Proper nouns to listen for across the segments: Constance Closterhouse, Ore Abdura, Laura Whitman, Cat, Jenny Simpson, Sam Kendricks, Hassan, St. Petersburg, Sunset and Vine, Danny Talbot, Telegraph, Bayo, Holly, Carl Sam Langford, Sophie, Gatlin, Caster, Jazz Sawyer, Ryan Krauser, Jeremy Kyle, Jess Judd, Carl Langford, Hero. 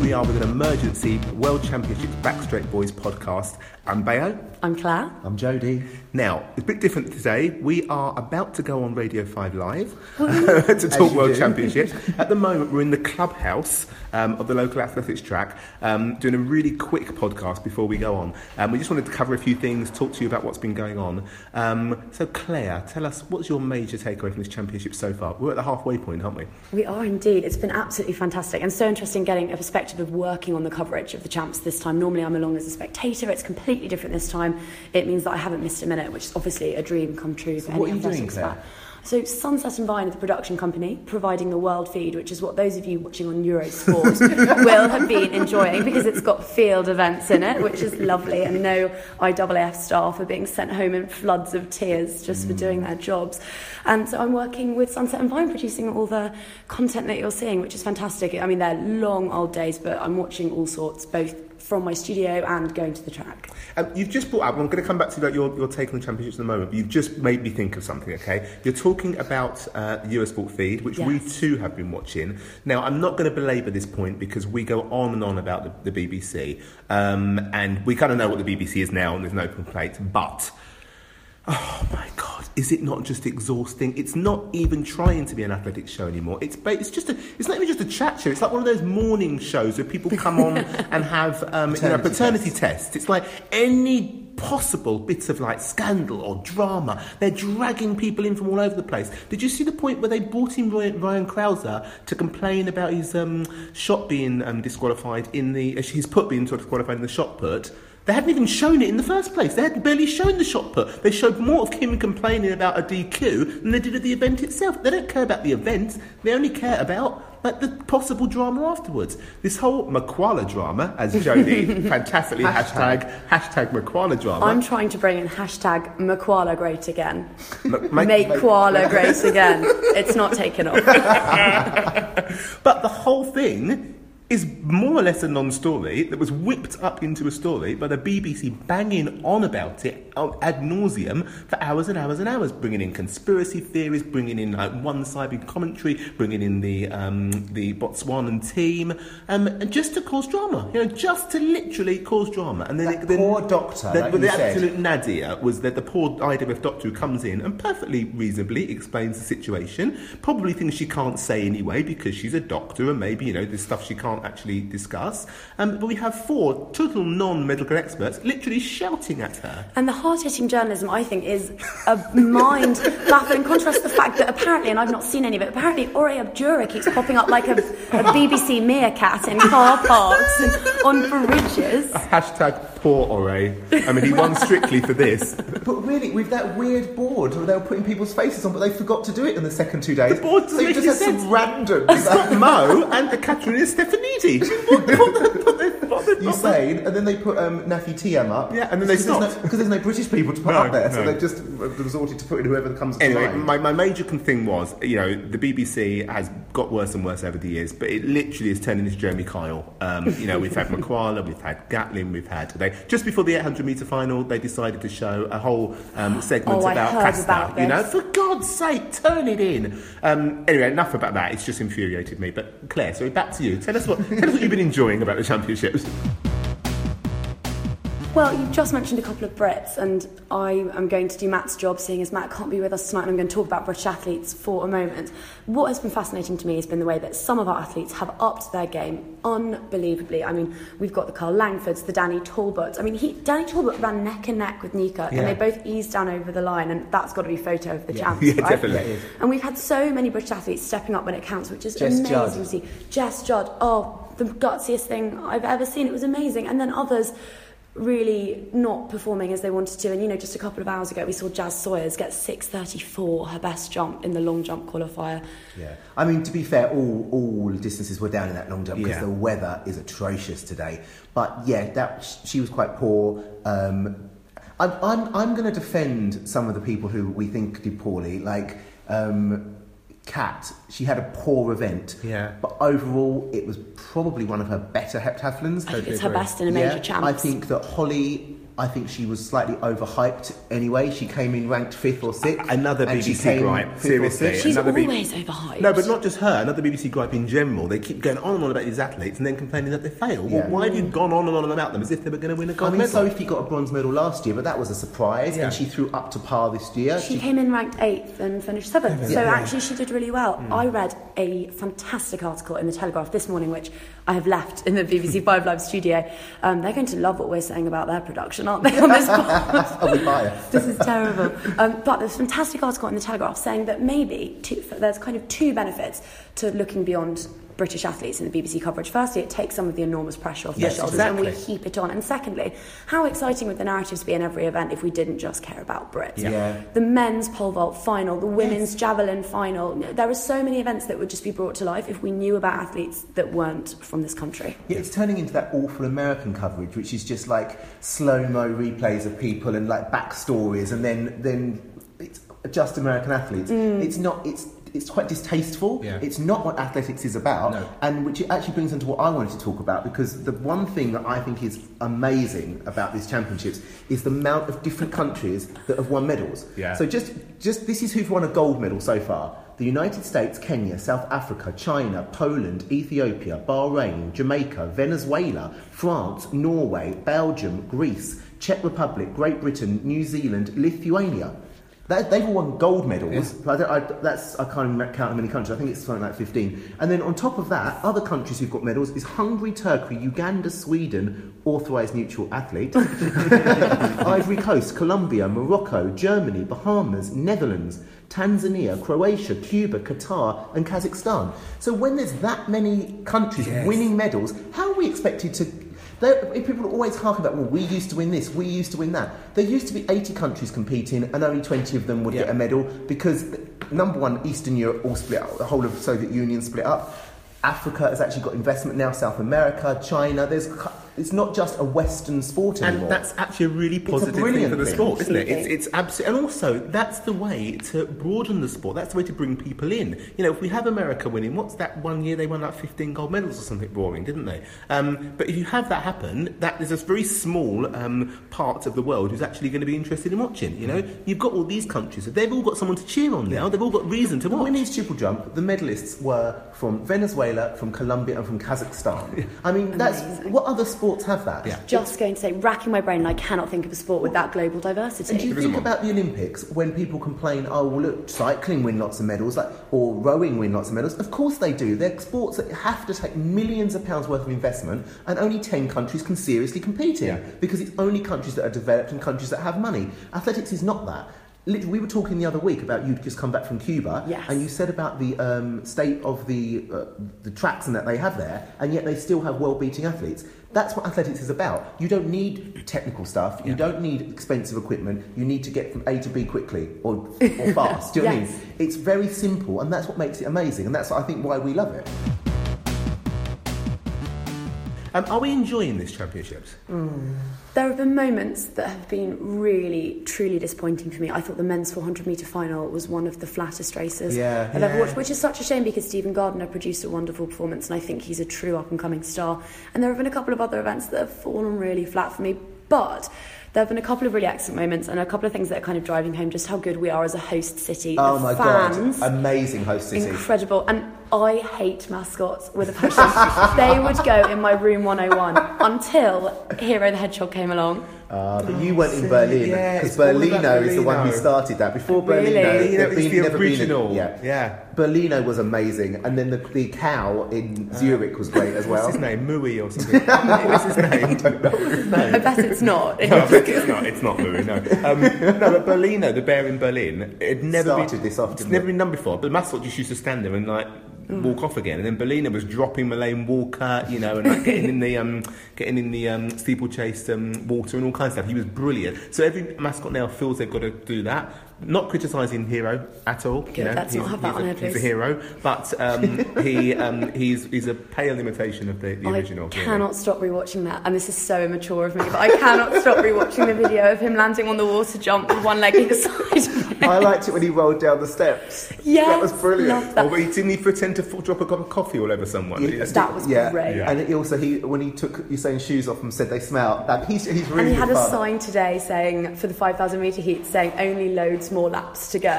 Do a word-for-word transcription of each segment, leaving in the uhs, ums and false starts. here we are with an emergency World Championships Backstreet Boys podcast. I'm Bayo. I'm Claire. I'm Jodie. Now, it's a bit different today. We are about to go on Radio five Live to talk World do. Championships. At the moment, we're in the clubhouse um, of the local athletics track, um, doing a really quick podcast before we go on. Um, we just wanted to cover a few things, talk to you about what's been going on. Um, so, Claire, tell us, what's your major takeaway from this championship so far? We're at the halfway point, aren't we? We are indeed. It's been absolutely fantastic and so interesting getting a perspective of working on the coverage of the champs this time. Normally, I'm along as a spectator. It's completely different this time. It means that I haven't missed a minute, which is obviously a dream come true. So what are you doing there? So Sunset and Vine are the production company providing the world feed, which is what those of you watching on Eurosport will have been enjoying because it's got field events in it, which is lovely, and no I A A F staff are being sent home in floods of tears just mm. for doing their jobs. And so I'm working with Sunset and Vine producing all the content that you're seeing, which is fantastic. I mean, they're long old days, but I'm watching all sorts, both from my studio and going to the track. Um, you've just brought up, I'm going to come back to like, your, your take on the championships in a moment, but you've just made me think of something, okay? You're talking about uh, the Eurosport feed, which yes. we too have been watching. Now, I'm not going to belabour this point because we go on and on about the, the B B C, um, and we kind of know what the B B C is now, and there's no complaints, but... oh my God, is it not just exhausting? It's not even trying to be an athletics show anymore. It's ba- it's just a, it's not even just a chat show. It's like one of those morning shows where people come on and have um, paternity, you know, paternity tests. tests. It's like any possible bits of like scandal or drama. They're dragging people in from all over the place. Did you see the point where they brought in Ryan Krauser to complain about his um, shot being um, disqualified in the, his put being disqualified in the shot put? They hadn't even shown it in the first place. They hadn't barely shown the shot put. They showed more of him complaining about a D Q than they did at the event itself. They don't care about the event. They only care about like the possible drama afterwards. This whole Makwala drama, as Jodie fantastically hashtag, hashtag Makwala drama. I'm trying to bring in hashtag Makwala great again. Ma- ma- Make ma- Koala great again. It's not taken off. But the whole thing is more or less a non-story that was whipped up into a story by the B B C banging on about it ad nauseum for hours and hours and hours, bringing in conspiracy theories, bringing in like one-sided commentary, bringing in the um, the Botswanan team, um, and just to cause drama, you know, just to literally cause drama. And then the poor doctor, the, like the, the absolute nadir was that the poor I W F doctor who comes in and perfectly reasonably explains the situation, probably things she can't say anyway because she's a doctor and maybe you know there's stuff she can't actually discuss, um, but we have four total non-medical experts literally shouting at her. And the hard-hitting journalism, I think, is a mind-baffling contrast to the fact that apparently, and I've not seen any of it, apparently Ore Abdura keeps popping up like a, a B B C meerkat in car parks and on bridges. Hashtag poor Ore. I mean, he won Strictly for this. But really, with that weird board where they were putting people's faces on, but they forgot to do it in the second two days. The board doesn't so you just had sense. Some random... It's got Mo and the Catherine and Stephanie. Usain, and then they put um, Nafi T M up. Yeah, and then they stopped. Because there's, no, there's no British people to put no, up there, no. so they've just resorted to putting whoever comes to anyway, my, my major thing was, you know, the B B C has got worse and worse over the years, but it literally is turning into Jeremy Kyle. Um, you know, we've had Makwala, we've had Gatlin, we've had... They, just before the eight hundred metre final, they decided to show a whole um, segment oh, about Caster. You know, for God's sake, turn it in. Um, anyway, enough about that. It's just infuriated me. But Claire, so back to you. Tell us what... Tell us what you've been enjoying about the championships. Well, you just mentioned a couple of Brits, and I am going to do Matt's job, seeing as Matt can't be with us tonight, and I'm going to talk about British athletes for a moment. What has been fascinating to me has been the way that some of our athletes have upped their game unbelievably. I mean, we've got the Carl Langfords, the Danny Talbots. I mean, he, Danny Talbot ran neck and neck with Nika, yeah. and they both eased down over the line, and that's got to be photo of the yeah. champs, yeah, right? Definitely. And we've had so many British athletes stepping up when it counts, which is Jess amazing Judd. to see. Jess Judd, oh, the gutsiest thing I've ever seen. It was amazing. And then others... really not performing as they wanted to, and you know, just a couple of hours ago we saw Jazz Sawyer get six thirty-four, her best jump in the long jump qualifier. Yeah, I mean, to be fair, all all distances were down in that long jump because yeah. the weather is atrocious today. But yeah, that she was quite poor. Um, I'm I'm I'm going to defend some of the people who we think did poorly, like um, Cat. She had a poor event, yeah. but overall it was probably one of her better heptathlons. I think it's her best in a major yeah. champs. I think that Holly, I think she was slightly overhyped anyway. She came in ranked fifth or sixth. Another B B C gripe, seriously. She's another always B- overhyped. No, but not just her. Another B B C gripe in general. They keep going on and on about these athletes and then complaining that they fail. Yeah. Well, why have you gone on and on about them as if they were going to win a gold I mean, medal? Sophie got a bronze medal last year, but that was a surprise. Yeah. And she threw up to par this year. She, she... came in ranked eighth and finished seventh. Yeah. So yeah. actually she did really well. Mm. I read a fantastic article in the Telegraph this morning, which I have left in the B B C Five Live studio. Um, they're going to love what we're saying about their production, aren't they, on this podcast? This is terrible. Um, but there's a fantastic article in the Telegraph saying that maybe two, there's kind of two benefits to looking beyond British athletes in the B B C coverage. Firstly, it takes some of the enormous pressure off yes, their shoulders exactly. and we heap it on. And secondly, how exciting would the narratives be in every event if we didn't just care about Brits? Yeah. Yeah. The men's pole vault final, the women's yes. javelin final. There are so many events that would just be brought to life if we knew about athletes that weren't from this country. Yeah, it's turning into that awful American coverage, which is just like slow-mo replays of people and like backstories, and then then it's just American athletes. Mm. It's not... It's It's quite distasteful. Yeah. It's not what athletics is about, no. and which it actually brings into what I wanted to talk about, because the one thing that I think is amazing about these championships is the amount of different countries that have won medals. Yeah. So just, just this is who's won a gold medal so far. The United States, Kenya, South Africa, China, Poland, Ethiopia, Bahrain, Jamaica, Venezuela, France, Norway, Belgium, Greece, Czech Republic, Great Britain, New Zealand, Lithuania. They've all won gold medals. Yeah. I, don't, I, that's, I can't even count how many countries. I think it's something like fifteen. And then on top of that, other countries who've got medals is Hungary, Turkey, Uganda, Sweden, authorised neutral athlete, Ivory Coast, Colombia, Morocco, Germany, Bahamas, Netherlands, Tanzania, Croatia, Cuba, Qatar and Kazakhstan. So when there's that many countries yes. winning medals, how are we expected to... They're, people always hark about, well, we used to win this, we used to win that. There used to be eighty countries competing and only twenty of them would yeah. get a medal, because, number one, Eastern Europe all split up, the whole of the Soviet Union split up. Africa has actually got investment now, South America, China. There's, it's not just a Western sport anymore. And that's actually a really positive a thing for the sport, thing. Isn't it? It's, it's abso- And also, that's the way to broaden the sport. That's the way to bring people in. You know, if we have America winning, what's that one year they won like fifteen gold medals or something boring, didn't they? Um, but if you have that happen, that is a very small um, part of the world who's actually going to be interested in watching. You know, you've got all these countries. They've all got someone to cheer on now. They've all got reason to watch. When it's triple jump, the medalists were from Venezuela, from Colombia and from Kazakhstan. I mean, that's amazing. What other sports have that? Yeah. Just going to say, racking my brain, I cannot think of a sport with that global diversity. And do you think about the Olympics when people complain, oh, well, look, cycling win lots of medals, like, or rowing win lots of medals? Of course they do. They're sports that have to take millions of pounds worth of investment, and only ten countries can seriously compete in, yeah. because it's only countries that are developed and countries that have money. Athletics is not that. Literally, we were talking the other week about you'd just come back from Cuba, yes. and you said about the um, state of the uh, the tracks and that they have there, and yet they still have world-beating athletes. That's what athletics is about. You don't need technical stuff. You yeah. don't need expensive equipment. You need to get from A to B quickly or, or fast. Do you yes. know what I mean? It's very simple, and that's what makes it amazing, and that's, I think, why we love it. Um, are we enjoying these championships? Mm. There have been moments that have been really, truly disappointing for me. I thought the men's four hundred metre final was one of the flattest races yeah, I've yeah. ever watched, which is such a shame because Stephen Gardiner produced a wonderful performance and I think he's a true up-and-coming star. And there have been a couple of other events that have fallen really flat for me, but... There have been a couple of really excellent moments and a couple of things that are kind of driving home just how good we are as a host city. Oh the my fans, God, amazing host city. Incredible. And I hate mascots with a passion. They would go in my room one oh one until Hero the Hedgehog came along. Uh, but oh, you went in Berlin, because yeah, Berlino is the one who started that. Before really? Berlino, yeah, it was the original. Been, yeah. yeah. Berlino was amazing, and then the, the cow in Zurich uh, was great as well. What's his name? Mui or something. What's his name? I don't know his name. I bet it's not. No, I bet it's not. It's not Mui, no. Um, no, but Berlino, the bear in Berlin, it never started been, this often. It's never it? been done before, but the mascot just used to stand there and like... walk off again, and then Berlino was dropping Melaine Walker, you know, and like getting in the um, getting in the um, steeplechase um, water and all kinds of stuff. He was brilliant. So every mascot now feels they've got to do that. Not criticising Hero at all. Good, you know, let's not have that on her, please. He's a hero, but um, he um, he's he's a pale imitation of the, the I original. I cannot really. stop rewatching that, and this is so immature of me, but I cannot stop rewatching the video of him landing on the water jump with one leg either side. I liked it when he rolled down the steps. Yeah, that was brilliant. That. Or he didn't he pretend to drop a cup of coffee all over someone? Yeah, that was yeah. great. Yeah. And it also he when he took Usain's shoes off and said they smell. That he's he's really. And he had a fun. sign today saying for the five thousand metre heat saying only loads more laps to go.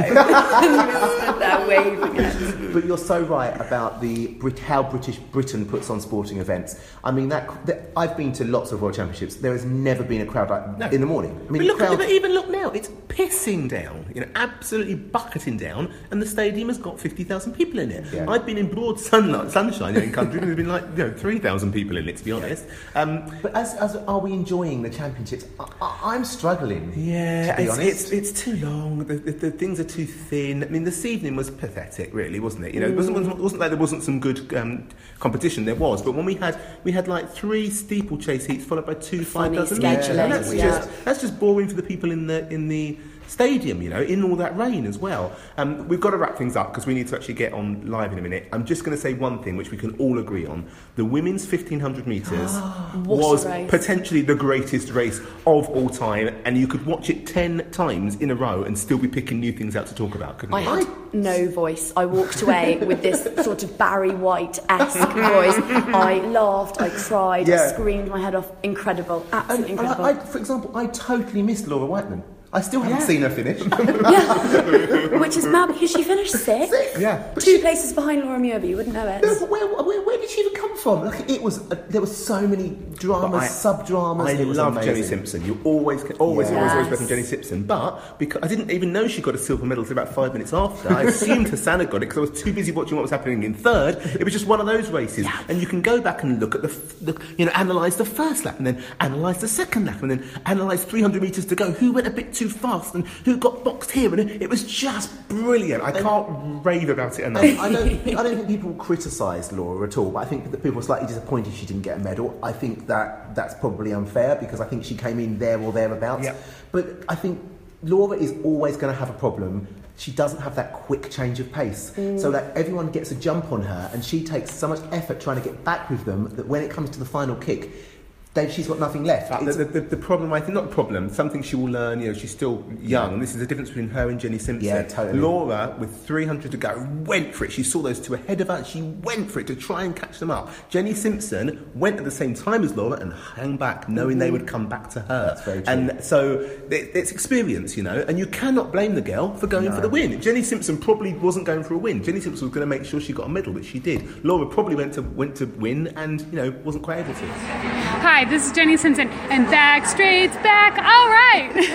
But you're so right about the Brit- how British Britain puts on sporting events. I mean, that, that I've been to lots of World Championships. There has never been a crowd like no. in the morning. I mean, but, look, crowd... but even look now, it's pissing down, you know, absolutely bucketing down, and the stadium has got fifty thousand people in it. Yeah. I've been in broad sunlight, sunshine in country, and there's been like you know three thousand people in it. To be honest, yeah. um, but as, as are we enjoying the championships? I, I, I'm struggling. Yeah, to be it's, honest, it's, it's too long. The, the, the things are too thin. I mean, this evening was pathetic, really, wasn't it? You know, it wasn't, it wasn't like there wasn't some good um, competition. There was, but when we had we had like three steeplechase heats followed by two five dozen metres. Yeah, that's yeah. just that's just boring for the people in the in the stadium. You know, in all that rain as well. Um, we've got to wrap things up because we need to actually get on live in a minute. I'm just going to say one thing which we can all agree on: the women's fifteen hundred metres oh, was potentially the greatest race of all time, and you could watch it ten times in a row and still be picking new things out to talk about, couldn't I you? Had no voice. I walked away with this sort of Barry White-esque voice. I laughed, I cried, yeah. I screamed my head off. Incredible, absolutely and, incredible. I, I, for example, I totally missed Laura Whitman. I still haven't yeah. seen her finish. yeah. Which is mad because she finished sixth. Six. Yeah. Two she... places behind Laura Muir, but you wouldn't know it. No, but where, where, where did she even come from? Like, it was uh, there were so many dramas, I, sub-dramas. I love Jenny Simpson. You always, always, yes. always, always welcome Jenny Simpson. But because I didn't even know she got a silver medal until about five minutes after. I assumed Hassan had got it because I was too busy watching what was happening in third. It was just one of those races, yeah. and you can go back and look at the, the you know, analyse the first lap and then analyse the second lap and then analyse three hundred metres to go. Who went a bit too too fast and who got boxed here, and it was just brilliant. I can't and rave about it enough. I don't, I don't think people criticised Laura at all, but I think that people were slightly disappointed she didn't get a medal. I think that that's probably unfair because I think she came in there or thereabouts. Yep. But I think Laura is always going to have a problem. She doesn't have that quick change of pace. Mm. So that everyone gets a jump on her and she takes so much effort trying to get back with them that when it comes to the final kick, then she's got nothing left. The, the, the problem, I think, not problem, something she will learn, you know, she's still young, and this is the difference between her and Jenny Simpson. Yeah, totally. Laura, with three hundred to go, went for it. She saw those two ahead of her, she went for it to try and catch them up. Jenny Simpson went at the same time as Laura and hung back, knowing mm-hmm. they would come back to her. That's very true. And so it, it's experience, you know, and you cannot blame the girl for going no. for the win. Jenny Simpson probably wasn't going for a win. Jenny Simpson was going to make sure she got a medal, which she did. Laura probably went to, went to win and, you know, wasn't quite able to. Hi. This is Jenny Simpson, and back straight's back. All right, is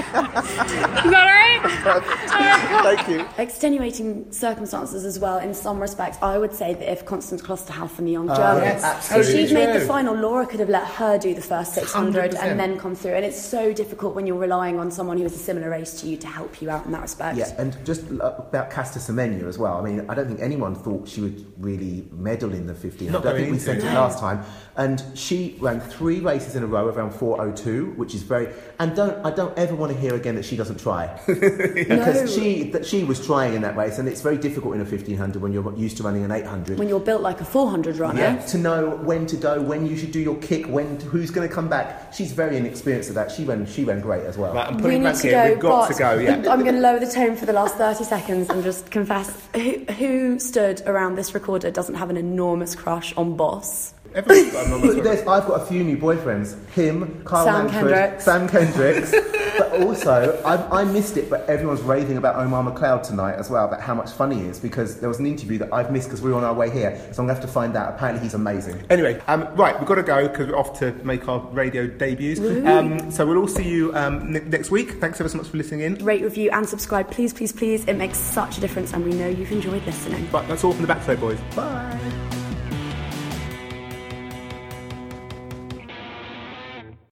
that all right? All right. Thank you. Extenuating circumstances as well. In some respects, I would say that if Constance Closterhouse and the young German, uh, yes, if she'd made the final, Laura could have let her do the first six hundred one hundred percent and then come through. And it's so difficult when you're relying on someone who has a similar race to you to help you out in that respect. Yeah, and just about Casta Semenya as well. I mean, I don't think anyone thought she would really medal in the fifteen hundred. I don't think we said it last time, and she ran three races. Races in a row around four oh two, which is very. And don't I don't ever want to hear again that she doesn't try because no. she that she was trying in that race, and it's very difficult in a fifteen hundred when you're used to running an eight hundred. When you're built like a four hundred runner, yeah, to know when to go, when you should do your kick, when to, who's going to come back. She's very inexperienced at that. She ran she ran great as well. Right, I'm putting we back here. Go, We've got to go. Yeah, I'm going to lower the tone for the last thirty seconds and just confess who, who stood around this recorder doesn't have an enormous crush on Boss. Everyone's got a I've got a few new boyfriends. Him, Carl Sam Langford, Kendricks. Sam Kendricks. But also, I've, I missed it, but everyone's raving about Omar McLeod tonight as well, about how much fun he is, because there was an interview that I've missed because we were on our way here, so I'm going to have to find out. Apparently he's amazing. Anyway, um, right, we've got to go because we're off to make our radio debuts. Um, so we'll all see you um, n- next week. Thanks ever so much for listening in. Rate, review and subscribe. Please, please, please. It makes such a difference and we know you've enjoyed listening. Right, that's all from the Backflow Boys. Bye.